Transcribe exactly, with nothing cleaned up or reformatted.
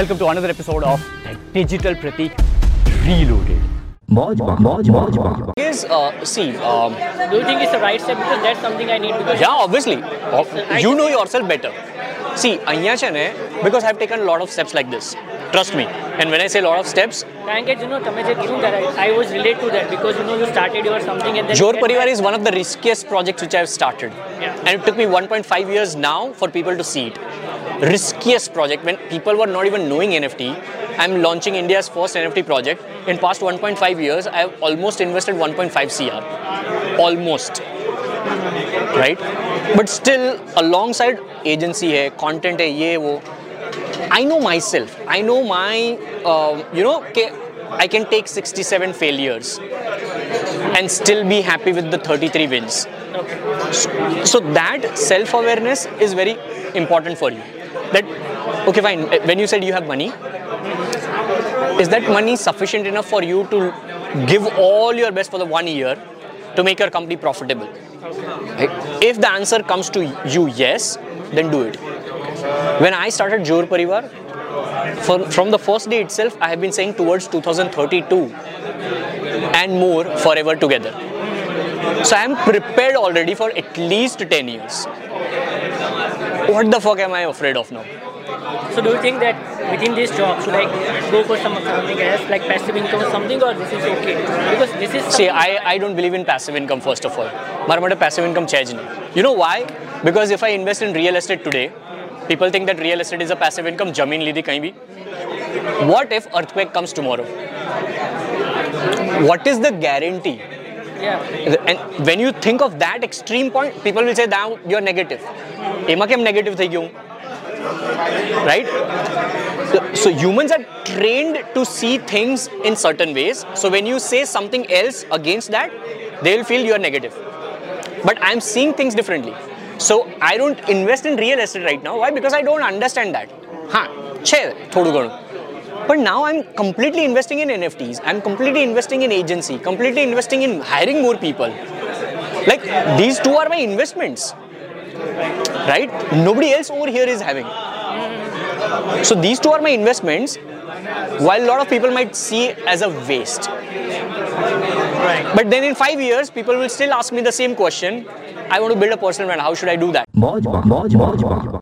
Welcome to another episode of the Digital Pratik Reloaded. Is uh, see, um, do you think it's the right step? Because that's something I need. Because yeah, obviously. You know yourself better. See, because I've taken a lot of steps like this. Trust me. And when I say a lot of steps, I you know, I always relate to that because you know you started your something and then. Jor Parivar is one of the riskiest projects which I've started. Yeah. And it took me one point five years now for people to see it. Riskiest project when people were not even knowing N F T. I'm launching India's first N F T project. In past one point five years, I have almost invested one point five crore. Almost. Right? But still, alongside agency, hai, content, hai, ye, wo, I know myself. I know my, uh, you know, I can take sixty-seven failures and still be happy with the thirty-three wins. Okay. So, so that self-awareness is very important for you. That, okay, fine. When you said you have money, is that money sufficient enough for you to give all your best for the one year to make your company profitable? Okay. If the answer comes to you yes, then do it. When I started Jor Parivar, for, from the first day itself, I have been saying towards two thousand thirty-two and more forever together. So I am prepared already for at least ten years. What the fuck am I afraid of now? So do you think that within this job, should I go for some, something else, like passive income or something, or this is okay? Because this is... See, I, I don't believe in passive income, first of all. I don't believe in passive income. You know why? Because if I invest in real estate today, people think that real estate is a passive income. Jamin lidi kahin bhi. What if earthquake comes tomorrow? What is the guarantee? Yeah. And when you think of that extreme point, people will say, now you're negative. Ema kem negative thai kyun? Right? So humans are trained to see things in certain ways. So when you say something else against that, they will feel you're negative. But I'm seeing things differently. So I don't invest in real estate right now. Why? Because I don't understand that. Haan, chhe, thodu gano. But now I'm completely investing in N F Ts. I'm completely investing in agency. Completely investing in hiring more people. Like, these two are my investments. Right? Nobody else over here is having. So these two are my investments, while a lot of people might see it as a waste. Right. But then in five years, people will still ask me the same question. I want to build a personal brand. How should I do that?